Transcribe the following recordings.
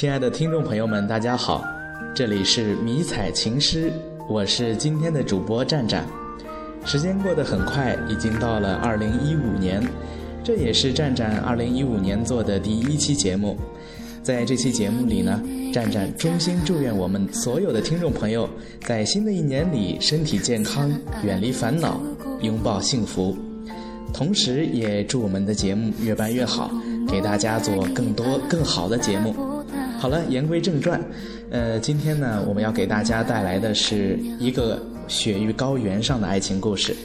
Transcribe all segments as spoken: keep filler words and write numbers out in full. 亲爱的听众朋友们，大家好，这里是迷彩情诗，我是今天的主播战战。时间过得很快，已经到了二零一五年，这也是战战二零一五年做的第一期节目。在这期节目里呢，战战衷心祝愿我们所有的听众朋友在新的一年里身体健康，远离烦恼，拥抱幸福，同时也祝我们的节目越办越好，给大家做更多更好的节目。好了，言归正传，呃，今天呢，我们要给大家带来的是一个雪域高原上的爱情故事。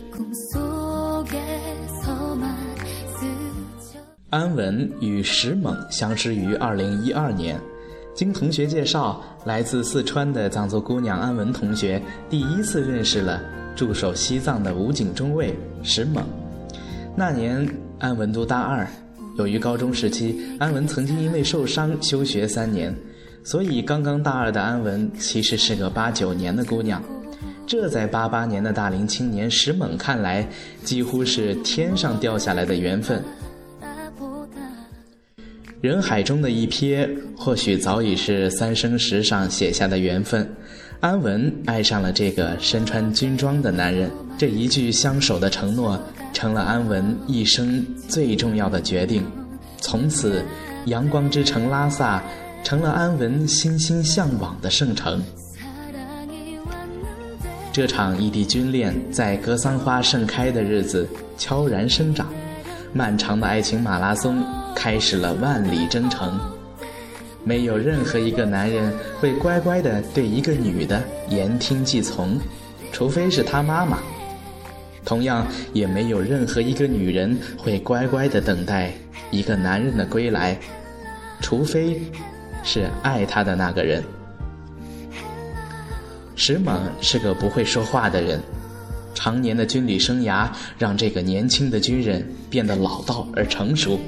安文与石猛相识于二零一二年，经同学介绍，来自四川的藏族姑娘安文同学第一次认识了驻守西藏的武警中尉石猛。那年安文读大二，由于高中时期安文曾经因为受伤休学三年，所以刚刚大二的安文其实是个八九年的姑娘，这在八八年的大龄青年石猛看来几乎是天上掉下来的缘分。人海中的一瞥，或许早已是三生石上写下的缘分。安文爱上了这个身穿军装的男人，这一句相守的承诺成了安文一生最重要的决定。从此，阳光之城拉萨成了安文心心向往的圣城。这场异地军恋在格桑花盛开的日子悄然生长，漫长的爱情马拉松开始了万里征程。没有任何一个男人会乖乖地对一个女的言听计从，除非是她妈妈。同样，也没有任何一个女人会乖乖地等待一个男人的归来，除非是爱她的那个人。石猛是个不会说话的人，常年的军旅生涯让这个年轻的军人变得老道而成熟，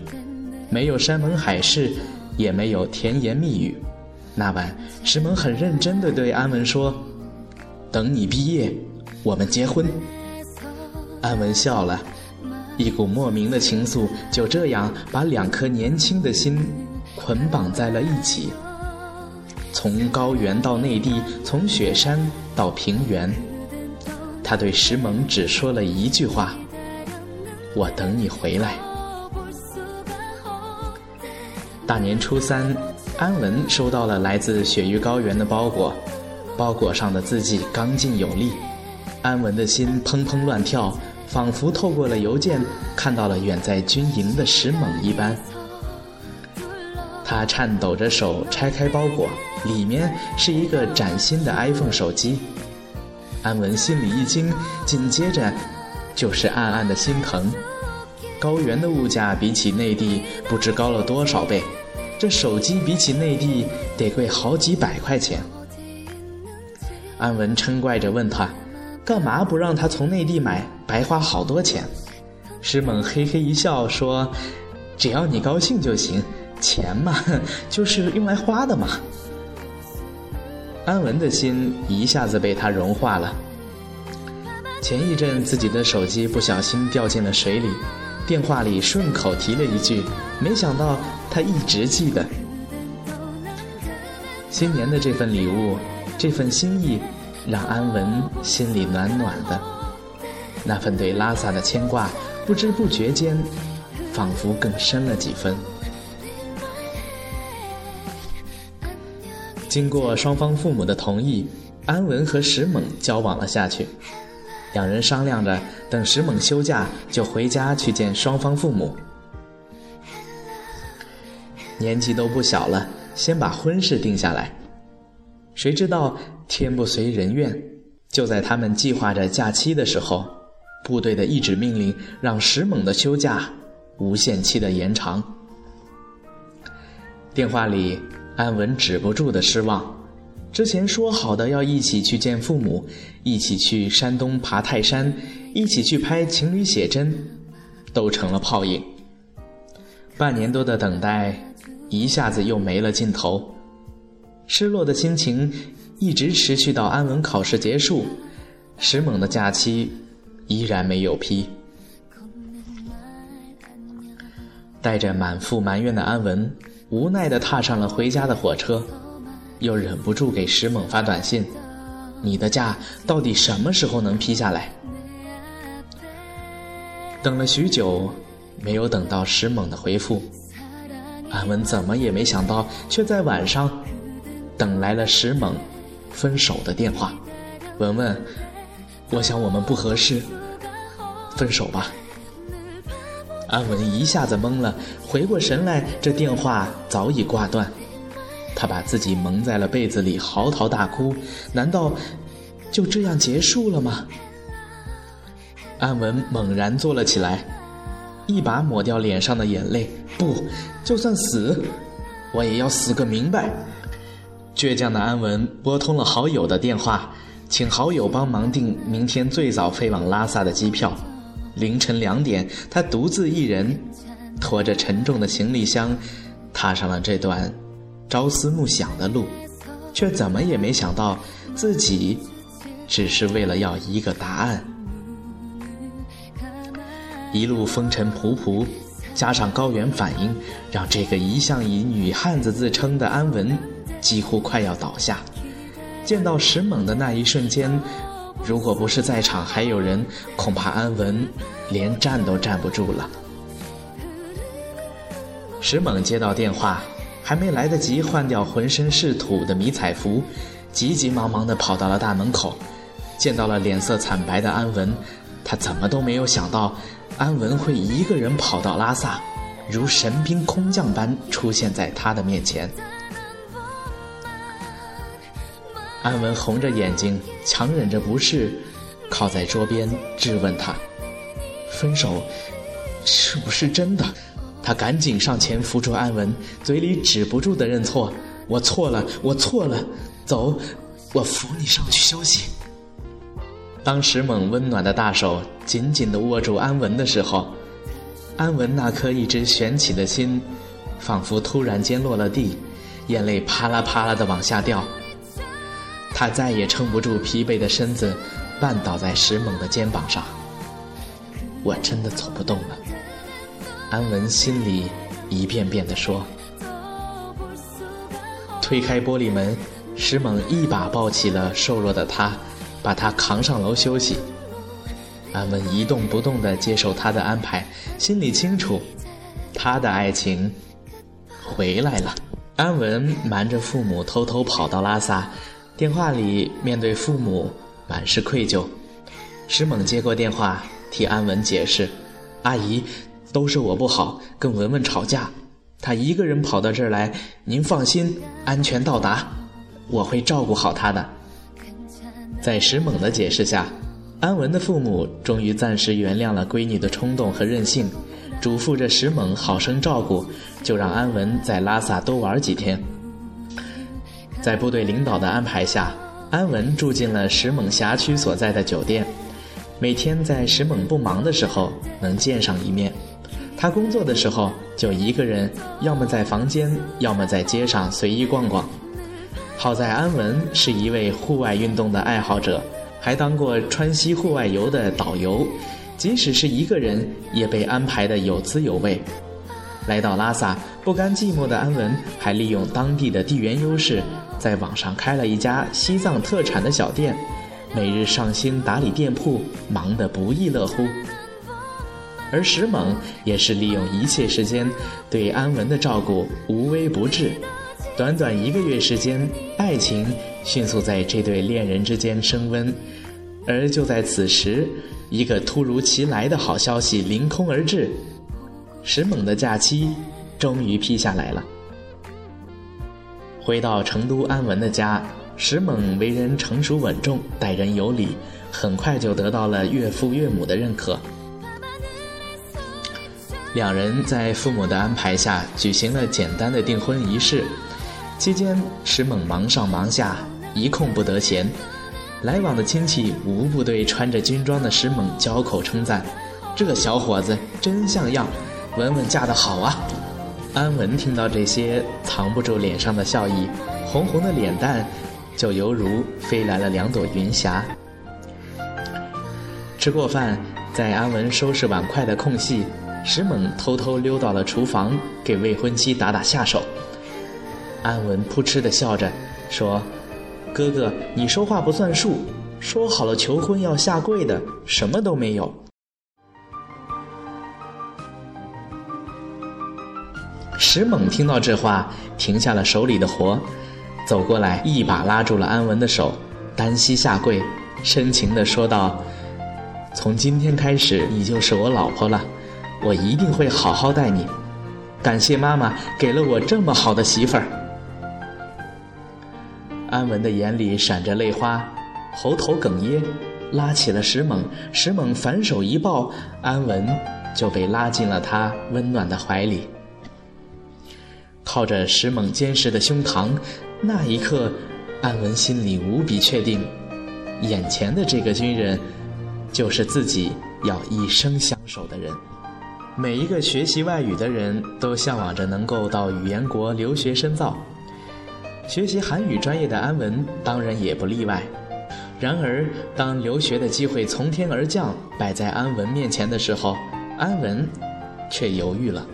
没有山盟海誓，也没有甜言蜜语。那晚，石猛很认真地对安文说：“等你毕业，我们结婚。”安文笑了，一股莫名的情愫就这样把两颗年轻的心捆绑在了一起。从高原到内地，从雪山到平原，他对石猛只说了一句话：“我等你回来。”大年初三，安文收到了来自雪域高原的包裹，包裹上的字迹刚劲有力，安文的心砰砰乱跳，仿佛透过了邮件看到了远在军营的石猛一般。他颤抖着手拆开包裹，里面是一个崭新的 iPhone 手机。安文心里一惊，紧接着就是暗暗的心疼。高原的物价比起内地不知高了多少倍，这手机比起内地得贵好几百块钱。安文嗔怪着问他：“干嘛不让他从内地买，白花好多钱？”石猛嘿嘿一笑说：“只要你高兴就行，钱嘛，就是用来花的嘛。”安文的心一下子被他融化了。前一阵自己的手机不小心掉进了水里，电话里顺口提了一句，没想到他一直记得。新年的这份礼物，这份心意，让安文心里暖暖的。那份对拉萨的牵挂，不知不觉间，仿佛更深了几分。经过双方父母的同意，安文和石猛交往了下去。两人商量着，等石猛休假就回家去见双方父母。年纪都不小了，先把婚事定下来。谁知道天不随人愿，就在他们计划着假期的时候，部队的一纸命令让石猛的休假无限期的延长。电话里安文止不住的失望，之前说好的要一起去见父母，一起去山东爬泰山，一起去拍情侣写真，都成了泡影。半年多的等待一下子又没了尽头，失落的心情一直持续到安文考试结束，石猛的假期依然没有批。带着满腹埋怨的安文无奈地踏上了回家的火车，又忍不住给石猛发短信：你的假到底什么时候能批下来？等了许久，没有等到石猛的回复，俺们怎么也没想到，却在晚上等来了石猛分手的电话。文文，我想我们不合适，分手吧。安文一下子懵了，回过神来，这电话早已挂断。他把自己蒙在了被子里，嚎啕大哭。难道就这样结束了吗？安文猛然坐了起来，一把抹掉脸上的眼泪。不，就算死，我也要死个明白。倔强的安文拨通了好友的电话，请好友帮忙订明天最早飞往拉萨的机票。凌晨两点，他独自一人拖着沉重的行李箱踏上了这段朝思暮想的路，却怎么也没想到，自己只是为了要一个答案。一路风尘仆仆，加上高原反应，让这个一向以女汉子自称的安文几乎快要倒下。见到石猛的那一瞬间，如果不是在场还有人，恐怕安文连站都站不住了。石猛接到电话，还没来得及换掉浑身是土的迷彩服，急急忙忙地跑到了大门口，见到了脸色惨白的安文。他怎么都没有想到，安文会一个人跑到拉萨，如神兵空降般出现在他的面前。安文红着眼睛，强忍着不适，靠在桌边质问他：分手是不是真的？他赶紧上前扶住安文，嘴里止不住的认错：我错了，我错了，走，我扶你上去休息。当石猛温暖的大手紧紧地握住安文的时候，安文那颗一直悬起的心仿佛突然间落了地，眼泪啪啦啪啦地往下掉。他再也撑不住疲惫的身子，绊倒在石猛的肩膀上。我真的走不动了，安文心里一遍遍地说。推开玻璃门，石猛一把抱起了瘦弱的他，把他扛上楼休息。安文一动不动地接受他的安排，心里清楚，他的爱情回来了。安文瞒着父母偷偷跑到拉萨，电话里面对父母满是愧疚。石猛接过电话，替安文解释：阿姨，都是我不好，跟文文吵架，她一个人跑到这儿来，您放心，安全到达，我会照顾好她的。在石猛的解释下，安文的父母终于暂时原谅了闺女的冲动和任性，嘱咐着石猛好生照顾，就让安文在拉萨多玩几天。在部队领导的安排下，安文住进了石猛辖区所在的酒店，每天在石猛不忙的时候能见上一面。他工作的时候就一个人，要么在房间，要么在街上随意逛逛。好在安文是一位户外运动的爱好者，还当过川西户外游的导游，即使是一个人也被安排得有滋有味。来到拉萨不甘寂寞的安文，还利用当地的地缘优势，在网上开了一家西藏特产的小店，每日上新打理店铺，忙得不亦乐乎。而石猛也是利用一切时间，对安文的照顾无微不至。短短一个月时间，爱情迅速在这对恋人之间升温。而就在此时，一个突如其来的好消息凌空而至，石猛的假期终于批下来了。回到成都安文的家，石猛为人成熟稳重，待人有礼，很快就得到了岳父岳母的认可。两人在父母的安排下举行了简单的订婚仪式，期间石猛忙上忙下，一空不得闲。来往的亲戚无不对穿着军装的石猛交口称赞：这小伙子真像样，文文嫁得好啊。安文听到这些，藏不住脸上的笑意，红红的脸蛋就犹如飞来了两朵云霞。吃过饭，在安文收拾碗筷的空隙，石猛偷偷溜到了厨房，给未婚妻打打下手。安文扑哧地笑着说：“哥哥，你说话不算数，说好了求婚要下跪的，什么都没有。”石猛听到这话，停下了手里的活，走过来一把拉住了安文的手，单膝下跪，深情地说道：“从今天开始，你就是我老婆了，我一定会好好待你。感谢妈妈给了我这么好的媳妇儿。”安文的眼里闪着泪花，喉头哽咽，拉起了石猛。石猛反手一抱，安文就被拉进了他温暖的怀里。靠着石猛坚实的胸膛，那一刻，安文心里无比确定，眼前的这个军人就是自己要一生相守的人。每一个学习外语的人都向往着能够到语言国留学深造，学习韩语专业的安文当然也不例外。然而，当留学的机会从天而降，摆在安文面前的时候，安文却犹豫了。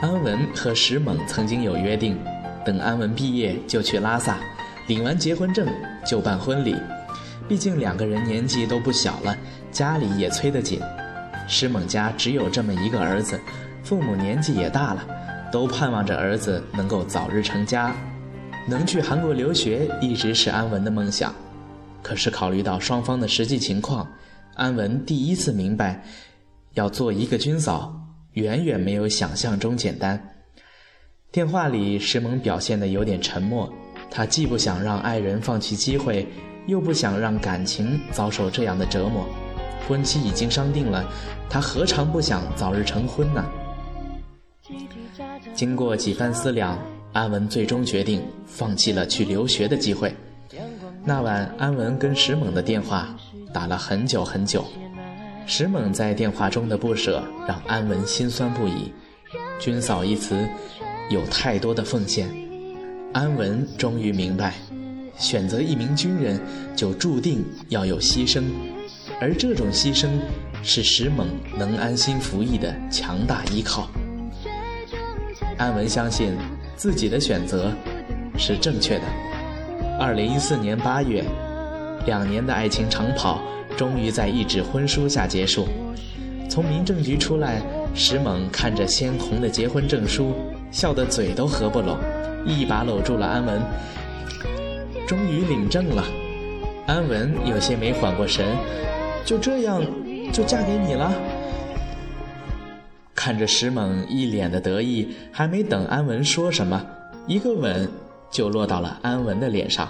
安文和石猛曾经有约定，等安文毕业就去拉萨，领完结婚证就办婚礼。毕竟两个人年纪都不小了，家里也催得紧。石猛家只有这么一个儿子，父母年纪也大了，都盼望着儿子能够早日成家。能去韩国留学一直是安文的梦想，可是考虑到双方的实际情况，安文第一次明白，要做一个军嫂远远没有想象中简单。电话里，石猛表现得有点沉默，他既不想让爱人放弃机会，又不想让感情遭受这样的折磨。婚期已经商定了，他何尝不想早日成婚呢？经过几番思量，安文最终决定放弃了去留学的机会。那晚，安文跟石猛的电话打了很久很久。石猛在电话中的不舍让安文心酸不已，军嫂一词有太多的奉献。安文终于明白，选择一名军人就注定要有牺牲，而这种牺牲是石猛能安心服役的强大依靠。安文相信自己的选择是正确的。二零一四年八月，两年的爱情长跑终于在一纸婚书下结束。从民政局出来，石猛看着鲜红的结婚证书，笑得嘴都合不拢，一把搂住了安文。终于领证了。安文有些没缓过神，就这样就嫁给你了？看着石猛一脸的得意，还没等安文说什么，一个吻就落到了安文的脸上。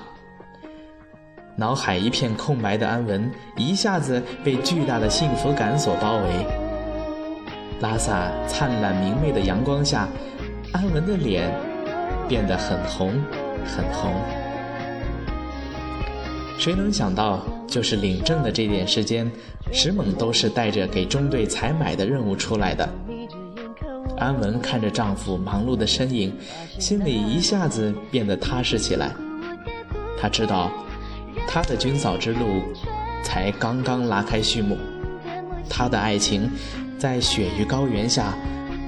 脑海一片空白的安文一下子被巨大的幸福感所包围。拉萨灿烂明媚的阳光下，安文的脸变得很红很红。谁能想到，就是领证的这点时间，石猛都是带着给中队采买的任务出来的。安文看着丈夫忙碌的身影，心里一下子变得踏实起来。他知道他的军嫂之路才刚刚拉开序幕，他的爱情在雪域高原下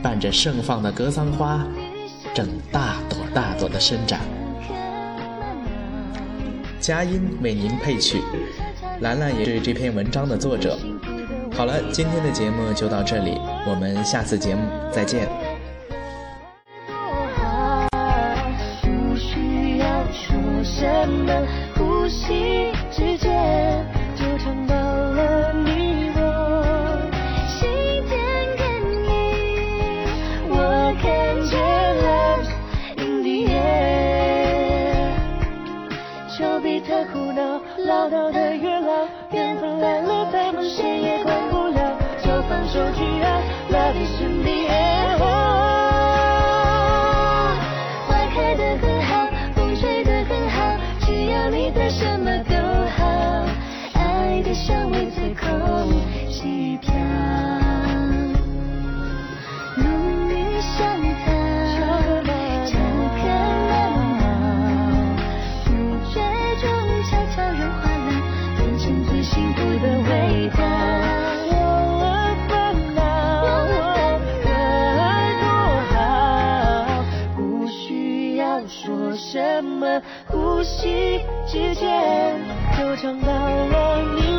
伴着盛放的格桑花，正大朵大朵的伸展。佳音为您配曲，兰兰也是这篇文章的作者。好了，今天的节目就到这里，我们下次节目再见。唠叨的越唠，缘分来了，咱们谁也管不了，就放手去爱。Love is in the air。花开得很好，风吹得很好，只要你对什么都好，爱的香味在空气飘。浓郁香草，巧克兰花，不觉中悄悄融化了。人生最幸福。我们呼吸之间就尝到了你